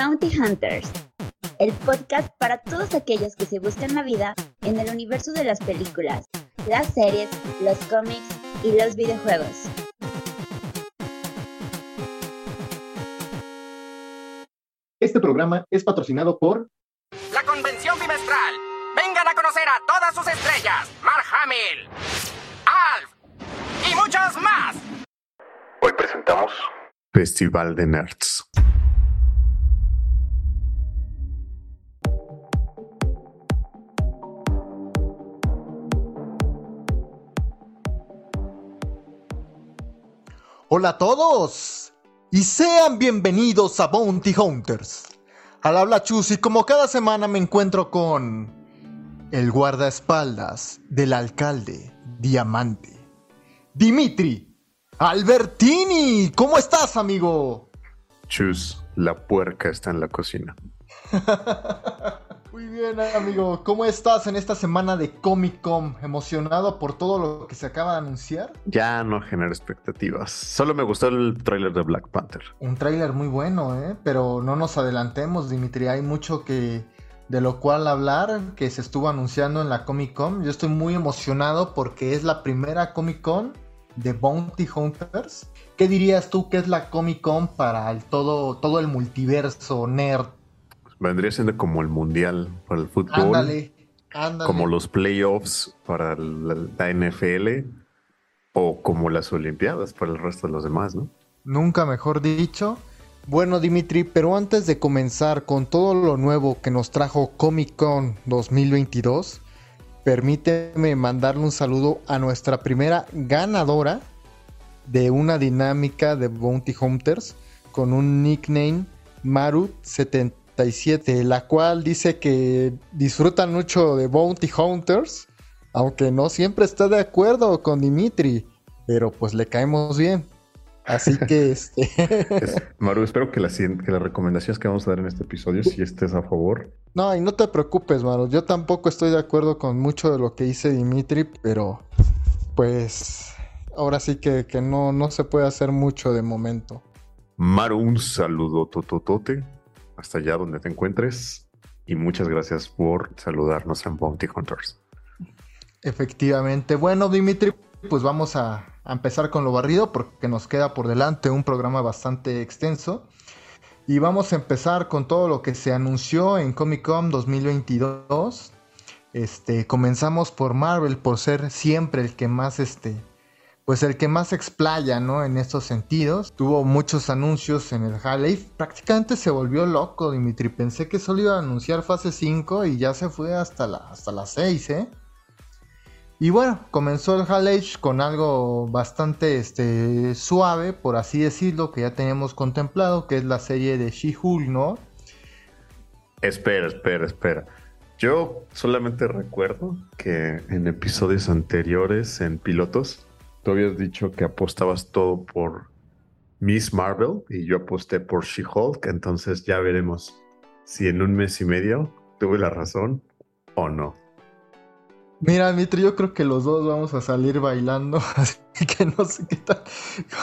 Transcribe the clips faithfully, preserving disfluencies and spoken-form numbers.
Bounty Hunters, el podcast para todos aquellos que se buscan la vida en el universo de las películas, las series, los cómics y los videojuegos. Este programa es patrocinado por la Convención Bimestral. Vengan a conocer a todas sus estrellas, Mark Hamill, Alf y muchos más. Hoy presentamos Festival de Nerds. Hola a todos y sean bienvenidos a Bounty Hunters. Al habla Chus y como cada semana me encuentro con el guardaespaldas del alcalde Diamante, Dimitri Albertini. ¿Cómo estás, amigo? Chus, la puerca está en la cocina. Muy bien, amigo. ¿Cómo estás en esta semana de Comic Con? ¿Emocionado por todo lo que se acaba de anunciar? Ya no genero expectativas. Solo me gustó el tráiler de Black Panther. Un tráiler muy bueno, ¿eh? Pero no nos adelantemos, Dimitri. Hay mucho que de lo cual hablar que se estuvo anunciando en la Comic Con. Yo estoy muy emocionado porque es la primera Comic Con de Bounty Hunters. ¿Qué dirías tú que es la Comic Con para el todo, todo el multiverso nerd? Vendría siendo como el mundial para el fútbol. Ándale, ándale. Como los playoffs para la N F L o como las Olimpiadas para el resto de los demás, ¿no? Nunca mejor dicho. Bueno, Dimitri, pero antes de comenzar con todo lo nuevo que nos trajo Comic Con dos mil veintidós, permíteme mandarle un saludo a nuestra primera ganadora de una dinámica de Bounty Hunters con un nickname Maru setenta. La cual dice que disfrutan mucho de Bounty Hunters, aunque no siempre está de acuerdo con Dimitri, pero pues le caemos bien. Así que este... es, Maru, espero que, la, que las recomendaciones que vamos a dar en este episodio, si estés a favor. No, y no te preocupes, Maru, yo tampoco estoy de acuerdo con mucho de lo que dice Dimitri, pero pues ahora sí que, que no, no se puede hacer mucho de momento. Maru, un saludo tototote hasta allá donde te encuentres, y muchas gracias por saludarnos en Bounty Hunters. Efectivamente. Bueno, Dimitri, pues vamos a, a empezar con lo barrido, porque nos queda por delante un programa bastante extenso, y vamos a empezar con todo lo que se anunció en Comic Con dos mil veintidós. Este, comenzamos por Marvel, por ser siempre el que más este... pues el que más se explaya, ¿no? En estos sentidos. Tuvo muchos anuncios en el Half-Life. Prácticamente se volvió loco, Dimitri. Pensé que solo iba a anunciar fase cinco y ya se fue hasta la, hasta la seis, ¿eh? Y bueno, comenzó el Half-Life con algo bastante este, suave, por así decirlo, que ya teníamos contemplado, que es la serie de She-Hulk, ¿no? Espera, espera, espera. Yo solamente recuerdo que en episodios anteriores, en pilotos, tú habías dicho que apostabas todo por Miss Marvel y yo aposté por She-Hulk, entonces ya veremos si en un mes y medio tuve la razón o no. Mira, Mitri, yo creo que los dos vamos a salir bailando, así que no sé qué tan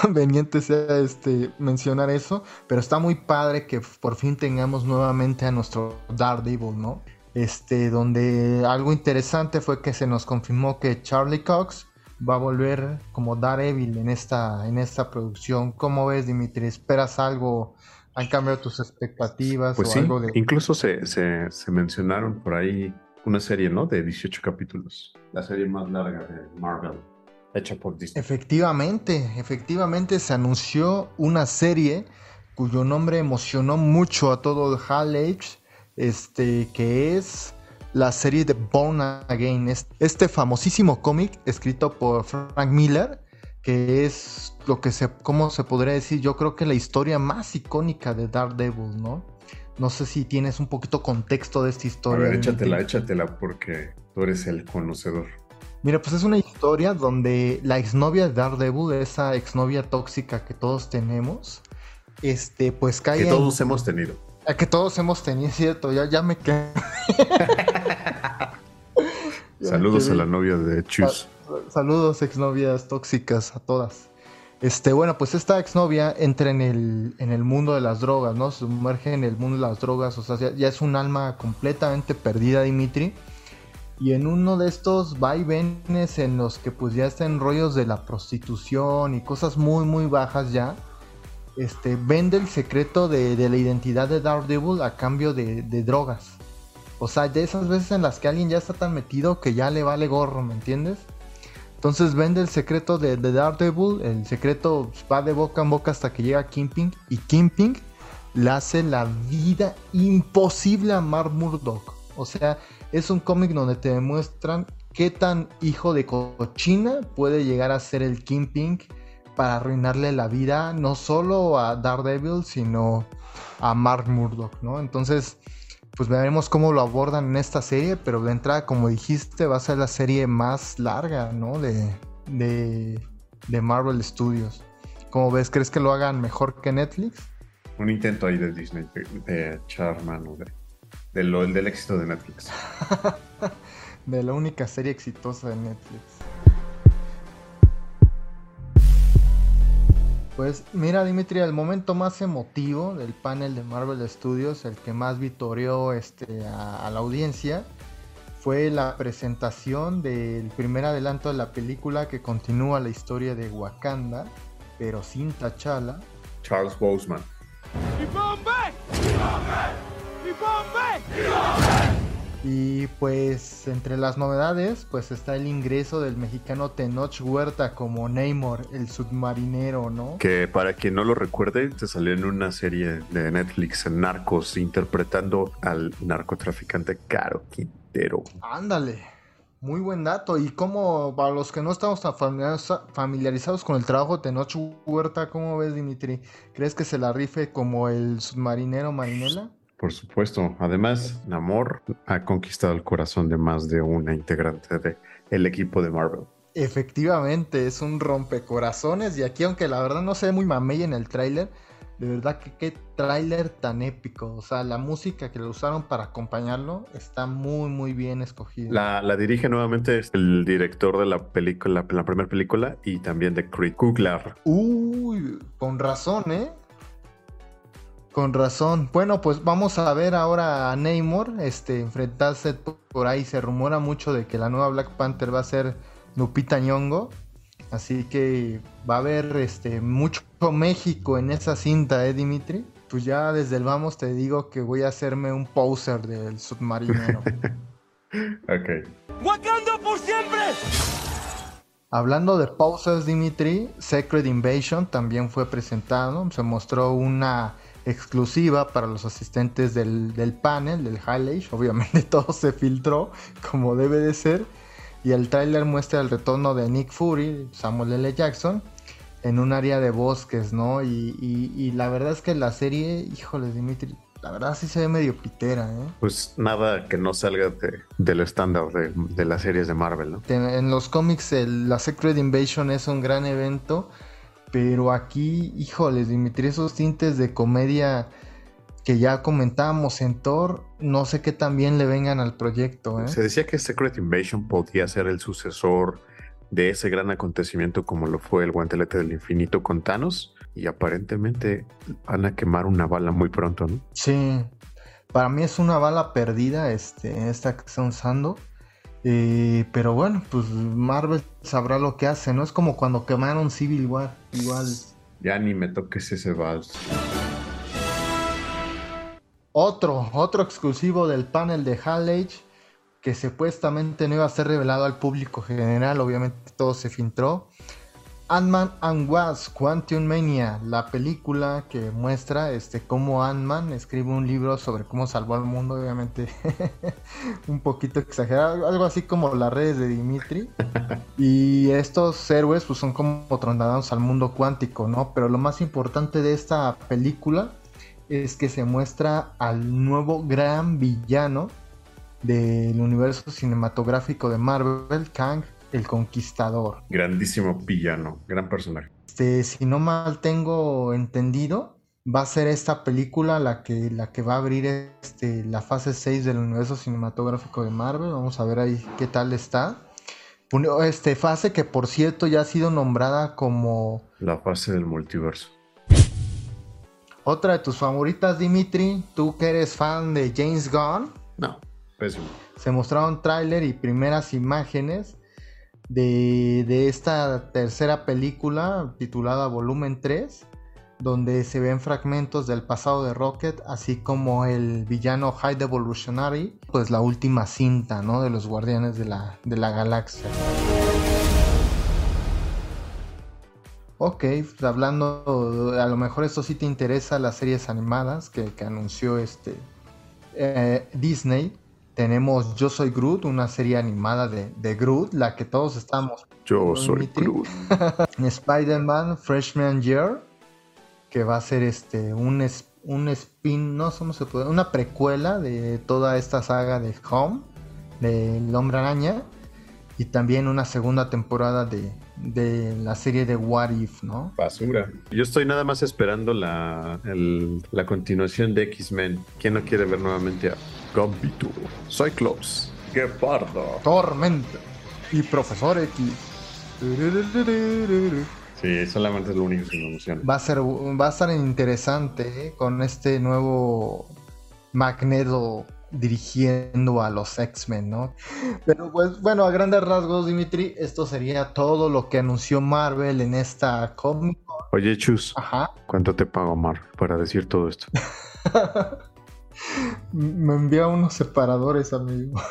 conveniente sea este, mencionar eso, pero está muy padre que por fin tengamos nuevamente a nuestro Daredevil, ¿no? Este, donde algo interesante fue que se nos confirmó que Charlie Cox va a volver como Daredevil en esta, en esta producción. ¿Cómo ves, Dimitri? ¿Esperas algo? ¿Han cambiado tus expectativas? Pues o sí, algo de... incluso se, se, se mencionaron por ahí una serie, ¿no? De dieciocho capítulos. La serie más larga de Marvel, hecha por Disney. Efectivamente, efectivamente se anunció una serie cuyo nombre emocionó mucho a todo el Half-Life, este, que es... la serie de Born Again, este famosísimo cómic escrito por Frank Miller, que es lo que se, ¿cómo se podría decir? Yo creo que la historia más icónica de Daredevil, ¿no? No sé si tienes un poquito contexto de esta historia. A ver, échatela, échatela, porque tú eres el conocedor. Mira, pues es una historia donde la exnovia de Daredevil, esa exnovia tóxica que todos tenemos, este, pues cae... Que todos en... hemos tenido. Que todos hemos tenido, cierto, ya, ya me quedé. Saludos a la novia de Chus. Saludos, exnovias tóxicas, a todas. Este, bueno, pues esta exnovia entra en el, en el mundo de las drogas, ¿no? Se sumerge en el mundo de las drogas, o sea, ya, ya es un alma completamente perdida, Dimitri. Y en uno de estos vaivenes en los que pues ya está en rollos de la prostitución y cosas muy muy bajas ya, este, vende el secreto de, de la identidad de Daredevil a cambio de, de drogas. O sea, de esas veces en las que alguien ya está tan metido que ya le vale gorro, ¿me entiendes? Entonces vende el secreto de, de Daredevil, el secreto va de boca en boca hasta que llega Kingpin, y Kingpin le hace la vida imposible a Matt Murdock. O sea, es un cómic donde te demuestran qué tan hijo de cochina puede llegar a ser el Kingpin para arruinarle la vida no solo a Daredevil, sino a Matt Murdock, ¿no? Entonces, pues veremos cómo lo abordan en esta serie, pero de entrada, como dijiste, va a ser la serie más larga, ¿no? De, de, de Marvel Studios. ¿Cómo ves? ¿Crees que lo hagan mejor que Netflix? Un intento ahí de Disney de, de echar mano de... De lo, del éxito de Netflix. De la única serie exitosa de Netflix. Pues mira, Dimitri, el momento más emotivo del panel de Marvel Studios, el que más vitoreó este, a, a la audiencia, fue la presentación del primer adelanto de la película que continúa la historia de Wakanda, pero sin T'Challa. Charles Boseman. ¡Y Bombay! ¡Y Bombay! Y pues entre las novedades pues está el ingreso del mexicano Tenoch Huerta como Namor, el submarinero, ¿no? Que para quien no lo recuerde, se salió en una serie de Netflix, en Narcos, interpretando al narcotraficante Caro Quintero. Ándale, muy buen dato. Y como para los que no estamos tan familiarizados con el trabajo de Tenoch Huerta, ¿cómo ves, Dimitri? ¿Crees que se la rife como el submarinero Marinela? Por supuesto. Además, Namor ha conquistado el corazón de más de una integrante del equipo de Marvel. Efectivamente, es un rompecorazones. Y aquí, aunque la verdad no se ve muy mamey en el tráiler, de verdad que qué tráiler tan épico. O sea, la música que le usaron para acompañarlo está muy, muy bien escogida. La, la dirige nuevamente el director de la película, la primera película, y también de Creed, Coogler. Uy, con razón, ¿eh? Con razón. Bueno, pues vamos a ver ahora a Namor este, enfrentarse por ahí. Se rumora mucho de que la nueva Black Panther va a ser Lupita Nyong'o. Así que va a haber este, mucho México en esa cinta, ¿eh, Dimitri? Pues ya desde el vamos te digo que voy a hacerme un poser del submarinero. Ok. ¡Wakanda por siempre! Hablando de posers, Dimitri, Secret Invasion también fue presentado. Se mostró una exclusiva para los asistentes del, del panel, del Highlight. Obviamente todo se filtró como debe de ser, y el tráiler muestra el retorno de Nick Fury, Samuel L. Jackson, en un área de bosques, ¿no? Y, y, y la verdad es que la serie, híjole, Dimitri, la verdad sí se ve medio pitera, ¿eh? Pues nada que no salga de, del estándar de, de las series de Marvel, ¿no? En, en los cómics el, la Secret Invasion es un gran evento, pero aquí, híjoles, Dimitri, esos tintes de comedia que ya comentábamos en Thor, no sé qué tan bien le vengan al proyecto, ¿eh? Se decía que Secret Invasion podía ser el sucesor de ese gran acontecimiento como lo fue el Guantelete del Infinito con Thanos, y aparentemente van a quemar una bala muy pronto, ¿no? Sí, para mí es una bala perdida este, esta que están usando. Eh, pero bueno, pues Marvel sabrá lo que hace, ¿no? Es como cuando quemaron Civil War, igual. Ya ni me toques ese vals. Otro, otro exclusivo del panel de Hall Age, que supuestamente no iba a ser revelado al público general, obviamente todo se filtró. Ant-Man and Wasp, Quantumania, la película que muestra este, cómo Ant-Man escribe un libro sobre cómo salvó al mundo, obviamente un poquito exagerado, algo así como las redes de Dimitri, y estos héroes pues, son como trasladados al mundo cuántico, ¿no? Pero lo más importante de esta película es que se muestra al nuevo gran villano del universo cinematográfico de Marvel, Kang el Conquistador. Grandísimo villano, gran personaje. Este, si no mal tengo entendido, va a ser esta película la que, la que va a abrir este, la fase seis del universo cinematográfico de Marvel. Vamos a ver ahí qué tal está. Este, fase que, por cierto, ya ha sido nombrada como... la fase del multiverso. Otra de tus favoritas, Dimitri, tú que eres fan de James Gunn. No, pésimo. Se mostraron tráiler y primeras imágenes de, de esta tercera película titulada Volumen tres, donde se ven fragmentos del pasado de Rocket, así como el villano High Evolutionary, pues la última cinta, ¿no?, de los Guardianes de la, de la Galaxia. Ok, hablando, a lo mejor esto sí te interesa, las series animadas que, que anunció este eh, Disney. Tenemos Yo Soy Groot, una serie animada de, de Groot, la que todos estamos... Yo soy Groot. Spider-Man Freshman Year, que va a ser este un, es, un spin, no sé cómo se puede, una precuela de toda esta saga de Home, del Hombre Araña, y también una segunda temporada de, de la serie de What If, ¿no? Basura. Yo estoy nada más esperando la, el, la continuación de X-Men. ¿Quién no quiere ver nuevamente a Gambito, Cyclops, Gepardo, Tormenta y Profesor X? Sí, solamente es lo único que me emociona. Va a ser, va a estar interesante, ¿eh?, con este nuevo Magneto dirigiendo a los X-Men, ¿no? Pero pues, bueno, a grandes rasgos, Dimitri, esto sería todo lo que anunció Marvel en esta Comic Con. Oye, Chus, ajá, ¿cuánto te pago Marvel para decir todo esto? Me envía unos separadores, amigo.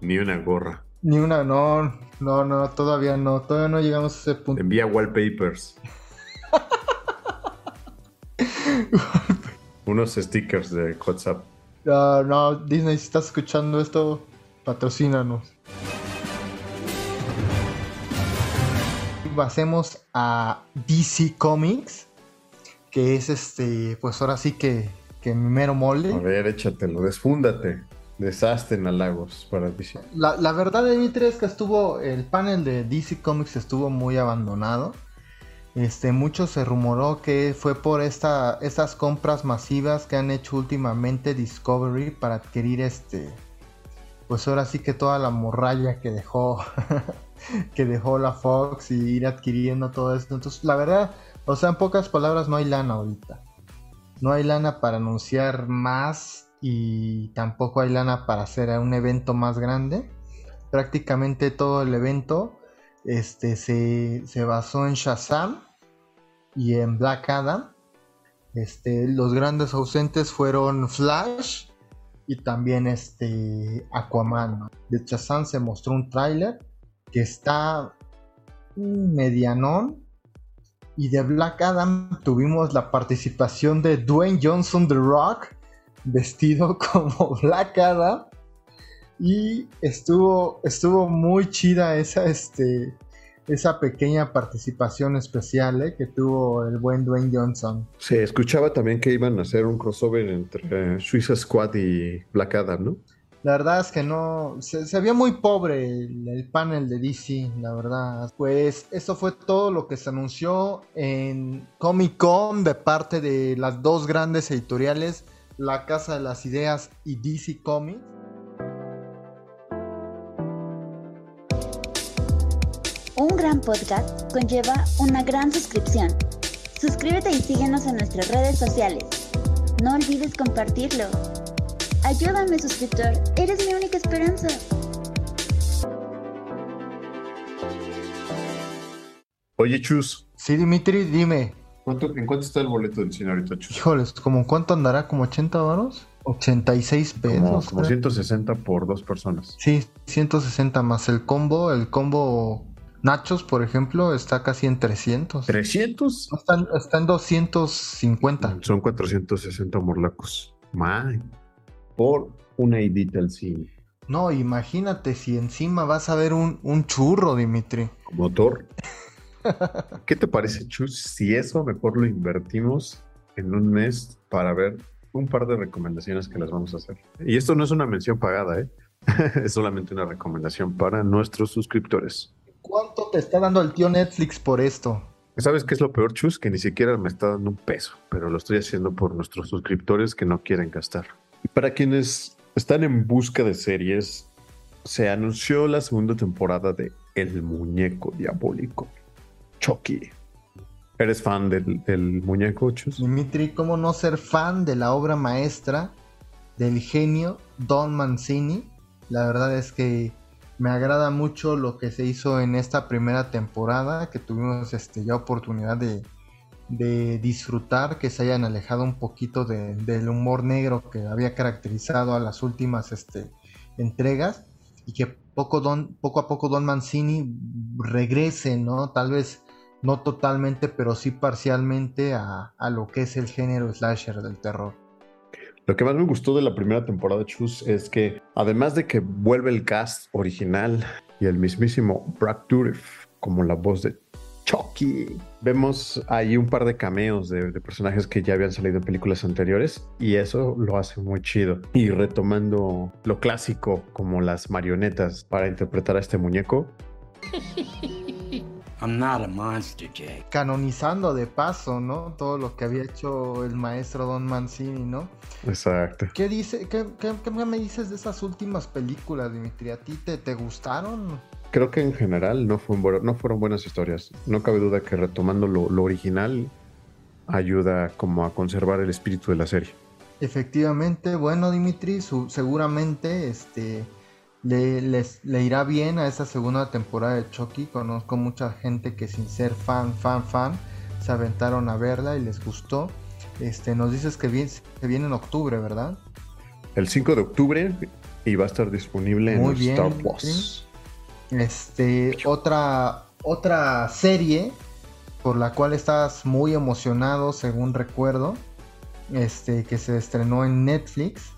Ni una gorra. Ni una, no, no, no, todavía no, todavía no llegamos a ese punto. Te envía wallpapers. Unos stickers de WhatsApp. Uh, no, Disney, si estás escuchando esto, patrocínanos. Pasemos a D C Comics, que es este, pues ahora sí que, que mi mero mole. A ver, échatelo, desfúndate. Desastre en halagos para D C. La, la verdad, Dimitri, es que estuvo el panel de D C Comics estuvo muy abandonado. Este, mucho se rumoró que fue por esta, estas compras masivas que han hecho últimamente Discovery para adquirir este, pues ahora sí que toda la morralla que dejó, que dejó la Fox, y ir adquiriendo todo esto. Entonces, la verdad, o sea, en pocas palabras, no hay lana ahorita. No hay lana para anunciar más. Y tampoco hay lana para hacer un evento más grande. Prácticamente todo el evento este, se, se basó en Shazam y en Black Adam. Este, los grandes ausentes fueron Flash y también este, Aquaman. De Shazam se mostró un tráiler que está medianón. Y de Black Adam tuvimos la participación de Dwayne Johnson The Rock, vestido como Black Adam, y estuvo estuvo muy chida esa este esa pequeña participación especial, ¿eh?, que tuvo el buen Dwayne Johnson. Se escuchaba también que iban a hacer un crossover entre eh, Suicide Squad y Black Adam, ¿no? La verdad es que no, se, se vio muy pobre el, el panel de D C, la verdad. Pues eso fue todo lo que se anunció en Comic Con de parte de las dos grandes editoriales, La Casa de las Ideas y D C Comics. Un gran podcast conlleva una gran suscripción. Suscríbete y síguenos en nuestras redes sociales. No olvides compartirlo. Ayúdame, suscriptor, eres mi única esperanza. Oye, Chus. Sí, Dimitri, dime. ¿En cuánto está el boleto del cine ahorita, Chus? Híjoles, ¿cómo cuánto andará? ¿Como ochenta varos? ochenta y seis pesos. Como, como ciento sesenta por dos personas. Sí, ciento sesenta más el combo. El combo nachos, por ejemplo, está casi en trescientos. ¿trescientos? No, está, está en doscientos cincuenta. Son cuatrocientos sesenta morlacos. Man, por una idita al cine. No, imagínate si encima vas a ver un, un churro, Dimitri. Motor. ¿Qué te parece, Chus? Si eso mejor lo invertimos en un mes para ver un par de recomendaciones que las vamos a hacer. Y esto no es una mención pagada, ¿eh? Es solamente una recomendación para nuestros suscriptores. ¿Cuánto te está dando el tío Netflix por esto? ¿Sabes qué es lo peor, Chus? Que ni siquiera me está dando un peso, pero lo estoy haciendo por nuestros suscriptores que no quieren gastar. Y para quienes están en busca de series, se anunció la segunda temporada de El Muñeco Diabólico, Chucky. ¿Eres fan del, del muñeco, Chus? Dimitri, ¿cómo no ser fan de la obra maestra del genio Don Mancini? La verdad es que me agrada mucho lo que se hizo en esta primera temporada, que tuvimos este, ya oportunidad de, de disfrutar, que se hayan alejado un poquito de, del humor negro que había caracterizado a las últimas este, entregas, y que poco, Don, poco a poco Don Mancini regrese, ¿no? Tal vez no totalmente, pero sí parcialmente a, a lo que es el género slasher del terror. Lo que más me gustó de la primera temporada, Chus, es que además de que vuelve el cast original y el mismísimo Brad Dourif como la voz de Chucky, vemos ahí un par de cameos de, de personajes que ya habían salido en películas anteriores, y eso lo hace muy chido. Y retomando lo clásico como las marionetas para interpretar a este muñeco. I'm not a monster, Jake. Canonizando de paso, ¿no? Todo lo que había hecho el maestro Don Mancini, ¿no? Exacto. ¿Qué dice, qué, qué, qué me dices de esas últimas películas, Dimitri? ¿A ti te, te gustaron? Creo que en general no fueron, no fueron buenas historias. No cabe duda que retomando lo, lo original ayuda como a conservar el espíritu de la serie. Efectivamente. Bueno, Dimitri, su, seguramente este... Le, les, le irá bien a esa segunda temporada de Chucky. Conozco mucha gente que sin ser fan, fan, fan se aventaron a verla y les gustó. Este, nos dices que viene, que viene en octubre, ¿verdad? El cinco de octubre, y va a estar disponible en Star Plus. Este, otra, otra serie por la cual estás muy emocionado, según recuerdo, este, que se estrenó en Netflix,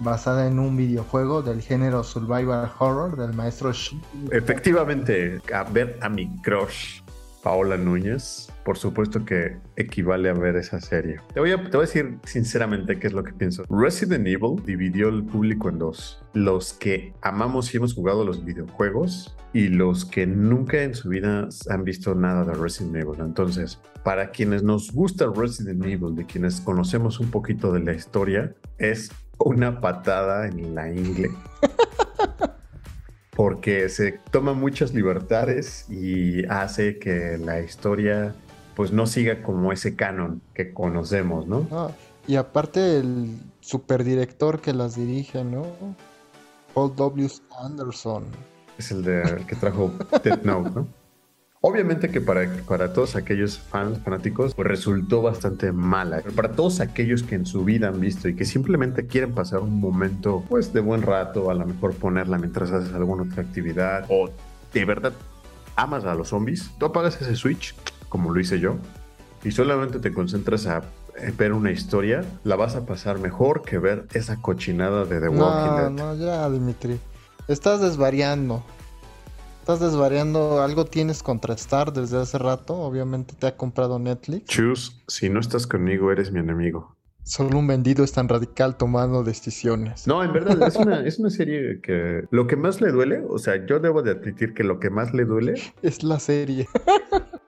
basada en un videojuego del género survival horror del maestro Sh- Efectivamente, a ver a mi crush Paola Núñez, por supuesto que equivale a ver esa serie. Te voy a, te voy a decir sinceramente qué es lo que pienso. Resident Evil dividió el público en dos: los que amamos y hemos jugado los videojuegos, y los que nunca en su vida han visto nada de Resident Evil. Entonces, para quienes nos gusta Resident Evil, de quienes conocemos un poquito de la historia, es una patada en la ingle, porque se toma muchas libertades y hace que la historia pues no siga como ese canon que conocemos, ¿no? Ah, y aparte el superdirector que las dirige, ¿no? Paul W. Anderson. Es el, de, el que trajo Death Note, ¿no? Obviamente que para, para todos aquellos fans, fanáticos, pues resultó bastante mala. Pero para todos aquellos que en su vida han visto y que simplemente quieren pasar un momento, pues, de buen rato, a lo mejor ponerla mientras haces alguna otra actividad, o de verdad amas a los zombies, tú apagas ese switch, como lo hice yo, y solamente te concentras a ver una historia, la vas a pasar mejor que ver esa cochinada de The Walking Dead. No, no, ya, Dimitri. Estás desvariando. Estás desvariando, algo tienes contra Star desde hace rato, obviamente te ha comprado Netflix. Chus, si no estás conmigo eres mi enemigo. Solo un vendido es tan radical tomando decisiones. No, en verdad, es una, es una serie que... Lo que más le duele, o sea, yo debo de admitir que lo que más le duele... es la serie.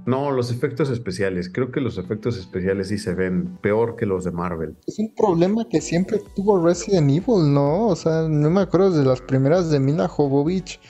No, los efectos especiales. Creo que los efectos especiales sí se ven peor que los de Marvel. Es un problema que siempre tuvo Resident Evil, ¿no? O sea, no me acuerdo de las primeras de Mila Jovovich.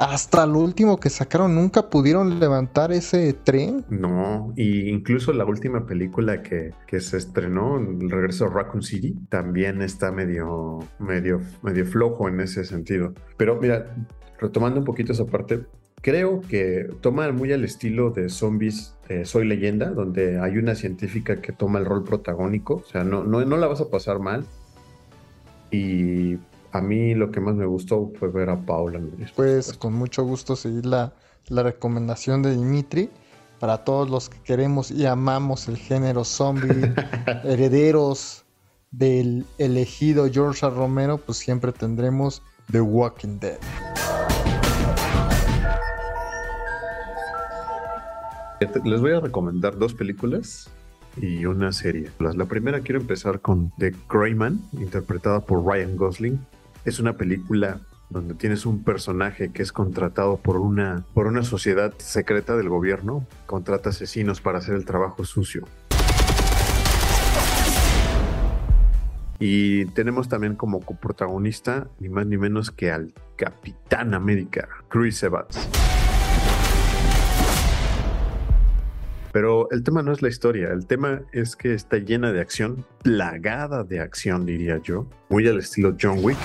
Hasta lo último que sacaron, nunca pudieron levantar ese tren. No, y incluso la última película que, que se estrenó, El regreso a Raccoon City, también está medio, medio, medio flojo en ese sentido. Pero mira, retomando un poquito esa parte, creo que toma muy al estilo de Zombies, eh, Soy Leyenda, donde hay una científica que toma el rol protagónico. O sea, no, no, no la vas a pasar mal. Y... a mí lo que más me gustó fue ver a Paola Núñez. Pues con mucho gusto seguir la, la recomendación de Dimitri. Para todos los que queremos y amamos el género zombie, herederos del elegido George A. Romero, pues siempre tendremos The Walking Dead. Les voy a recomendar dos películas y una serie. La primera, quiero empezar con The Gray Man, interpretada por Ryan Gosling. Es una película donde tienes un personaje que es contratado por una, por una sociedad secreta del gobierno. Contrata asesinos para hacer el trabajo sucio. Y tenemos también como protagonista ni más ni menos que al Capitán América, Chris Evans. Pero el tema no es la historia, el tema es que está llena de acción, plagada de acción diría yo, muy al estilo John Wick.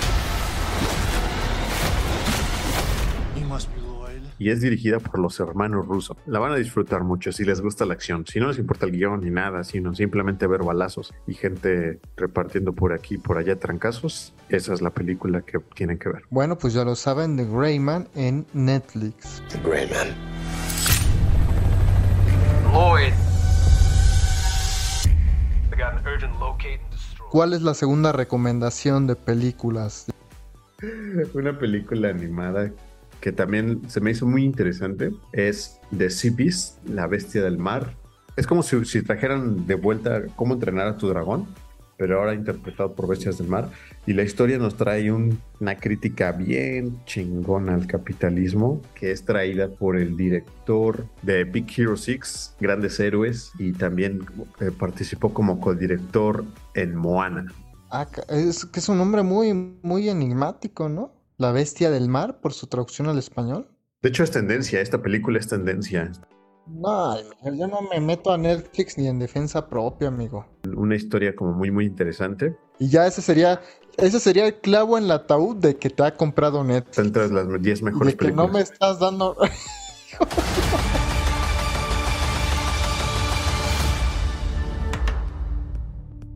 Y es dirigida por los hermanos Russo. La van a disfrutar mucho si les gusta la acción. Si no les importa el guión ni nada, sino simplemente ver balazos y gente repartiendo por aquí y por allá trancazos, esa es la película que tienen que ver. Bueno, pues ya lo saben, The Gray Man en Netflix. The Gray Man. Lloyd. I got an urgent locate and destroy. ¿Cuál es la segunda recomendación de películas? Una película animada que también se me hizo muy interesante, es The Sea Beast, La Bestia del Mar. Es como si, si trajeran de vuelta Cómo Entrenar a Tu Dragón, pero ahora interpretado por bestias del mar. Y la historia nos trae un, una crítica bien chingona al capitalismo, que es traída por el director de Big Hero seis, Grandes Héroes, y también eh, participó como codirector en Moana. Ah, es que es un nombre muy, muy enigmático, ¿no? La Bestia del Mar, por su traducción al español. De hecho es tendencia, esta película es tendencia. No, yo no me meto a Netflix ni en defensa propia, amigo. Una historia como muy, muy interesante. Y ya ese sería, ese sería el clavo en el ataúd de que te ha comprado Netflix. Entre las diez mejores películas. De que películas. No me estás dando...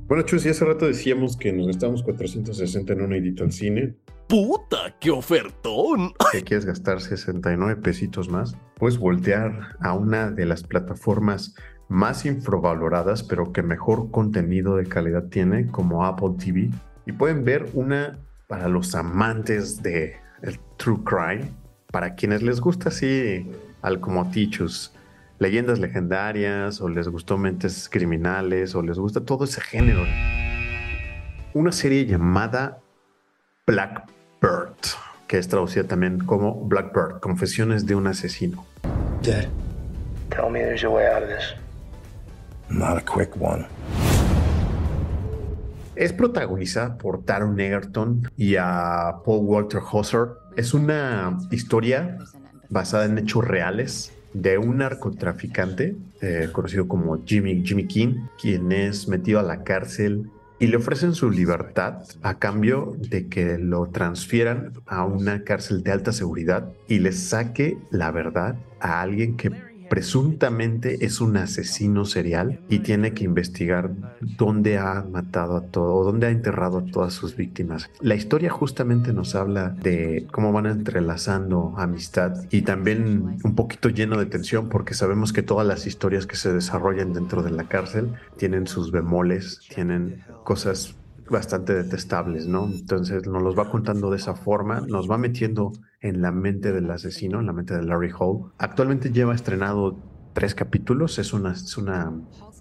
Bueno, Chus, y hace rato decíamos que nos gastamos cuatrocientos sesenta en un edito al cine. ¡Puta, qué ofertón! Si quieres gastar sesenta y nueve pesitos más, puedes voltear a una de las plataformas más infravaloradas, pero que mejor contenido de calidad tiene, como Apple T V. Y pueden ver una para los amantes de el True Crime, para quienes les gusta así, al como Tichus, leyendas legendarias, o les gustó Mentes Criminales, o les gusta todo ese género. Una serie llamada Blackbird, que es traducida también como Blackbird, Confesiones de un Asesino. Dad, tell me there's a way out of this. Not a quick one. Es protagonizada por Taron Egerton y a Paul Walter Hauser. Es una historia basada en hechos reales de un narcotraficante eh, conocido como Jimmy, Jimmy King, quien es metido a la cárcel y le ofrecen su libertad a cambio de que lo transfieran a una cárcel de alta seguridad y le saque la verdad a alguien que presuntamente es un asesino serial y tiene que investigar dónde ha matado a todo, dónde ha enterrado a todas sus víctimas. La historia justamente nos habla de cómo van entrelazando amistad y también un poquito lleno de tensión, porque sabemos que todas las historias que se desarrollan dentro de la cárcel tienen sus bemoles, tienen cosas bastante detestables, ¿no? Entonces nos los va contando de esa forma, nos va metiendo en la mente del asesino, en la mente de Larry Hall. Actualmente lleva estrenado tres capítulos, es una, es una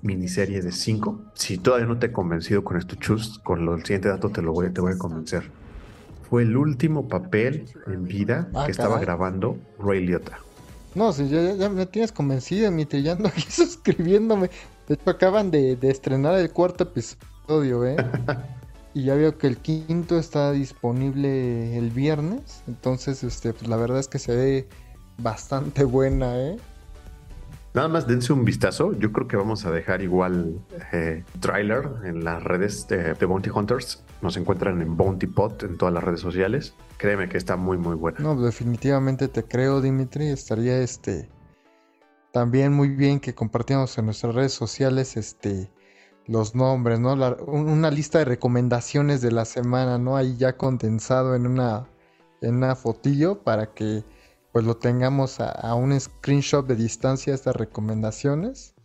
miniserie de cinco. Si todavía no te he convencido con esto, Chus, con lo, el siguiente dato te lo voy, te voy a convencer. Fue el último papel en vida ah, que estaba caray. grabando Ray Liotta. No, si ya, ya me tienes convencido, mi trillando aquí suscribiéndome. De hecho acaban de, de estrenar el cuarto episodio, ¿eh? Y ya veo que el quinto está disponible el viernes. Entonces, este, pues la verdad es que se ve bastante buena, ¿eh? Nada más dense un vistazo. Yo creo que vamos a dejar igual eh, trailer en las redes de, de Bounty Hunters. Nos encuentran en Bounty Pod en todas las redes sociales. Créeme que está muy, muy buena. No, definitivamente te creo, Dimitri. Estaría este también muy bien que compartiéramos en nuestras redes sociales este... los nombres, ¿no? La, una lista de recomendaciones de la semana, ¿no? Ahí ya condensado en una, en una fotillo para que pues lo tengamos a, a un screenshot de distancia estas recomendaciones.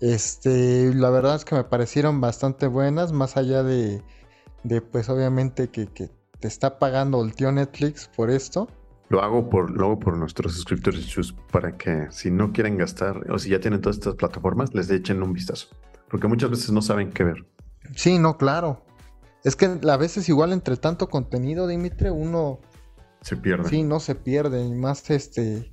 Este, la verdad es que me parecieron bastante buenas, más allá de, de pues obviamente que, que te está pagando el tío Netflix por esto. Lo hago por, lo hago por nuestros suscriptores, para que si no quieren gastar o si ya tienen todas estas plataformas, les echen un vistazo. Porque muchas veces no saben qué ver. Sí, no, claro. Es que a veces igual entre tanto contenido, Dimitri, uno... se pierde. Sí, no se pierde. Y más este,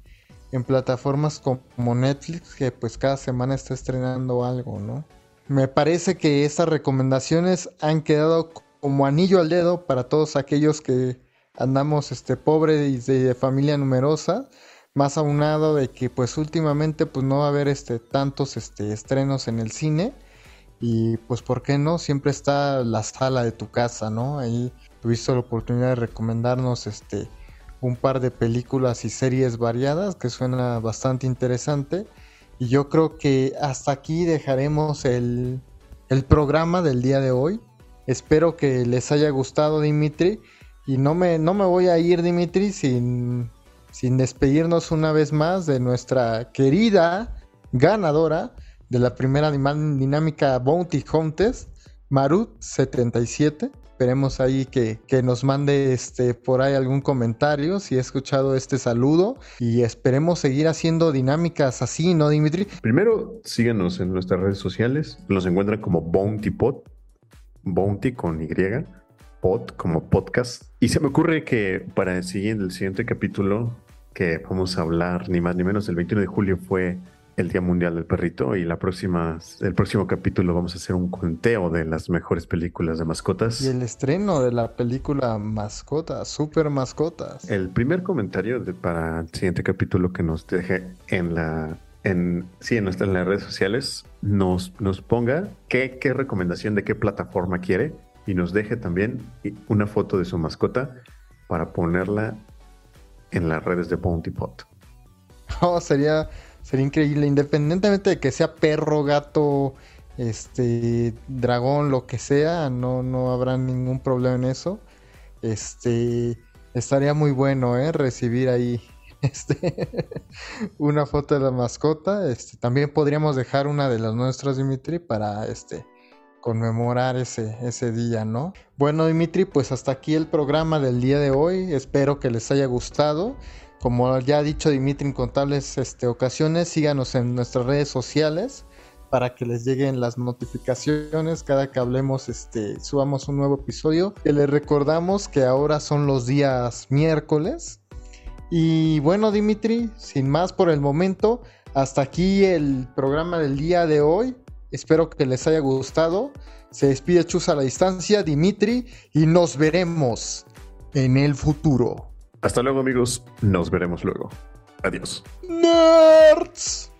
en plataformas como Netflix, que pues cada semana está estrenando algo, ¿no? Me parece que estas recomendaciones han quedado como anillo al dedo para todos aquellos que andamos este, pobres y de, de familia numerosa, más aunado de que pues últimamente pues no va a haber este, tantos este, estrenos en el cine, y pues por qué no, siempre está la sala de tu casa, ¿no? Ahí tuviste la oportunidad de recomendarnos este, un par de películas y series variadas, que suena bastante interesante, y yo creo que hasta aquí dejaremos el, el programa del día de hoy. Espero que les haya gustado, Dimitri, y no me, no me voy a ir, Dimitri, sin, sin despedirnos una vez más de nuestra querida ganadora de la primera dinámica Bounty Contest, Marut setenta y siete. Esperemos ahí que, que nos mande este, por ahí algún comentario si he escuchado este saludo, y esperemos seguir haciendo dinámicas así, ¿no, Dimitri? Primero, síguenos en nuestras redes sociales. Nos encuentran como Bounty Pod, Bounty con Y, Pod como podcast. Y se me ocurre que para el siguiente, el siguiente capítulo que vamos a hablar, ni más ni menos, el veintiuno de julio fue el Día Mundial del Perrito, y la próxima, el próximo capítulo vamos a hacer un conteo de las mejores películas de mascotas. Y el estreno de la película Mascotas, Super Mascotas. El primer comentario de, para el siguiente capítulo que nos deje en la, en, sí, en, nuestra, en las redes sociales, nos, nos ponga qué, qué recomendación de qué plataforma quiere, y nos deje también una foto de su mascota para ponerla en las redes de Bounty Pot. Oh, sería... Sería increíble, independientemente de que sea perro, gato, este, dragón, lo que sea, no, no habrá ningún problema en eso. Este, estaría muy bueno, ¿eh? Recibir ahí este, una foto de la mascota. Este, también podríamos dejar una de las nuestras, Dimitri, para este, conmemorar ese, ese día, ¿no? Bueno, Dimitri, pues hasta aquí el programa del día de hoy. Espero que les haya gustado. Como ya ha dicho Dimitri en contables este, ocasiones, síganos en nuestras redes sociales para que les lleguen las notificaciones cada que hablemos, este, subamos un nuevo episodio. Y les recordamos que ahora son los días miércoles. Y bueno, Dimitri, sin más por el momento, hasta aquí el programa del día de hoy. Espero que les haya gustado. Se despide Chus a la distancia, Dimitri, y nos veremos en el futuro. Hasta luego, amigos. Nos veremos luego. Adiós. Nerds.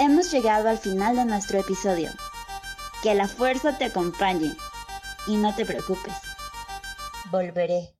Hemos llegado al final de nuestro episodio. Que la fuerza te acompañe. Y no te preocupes. Volveré.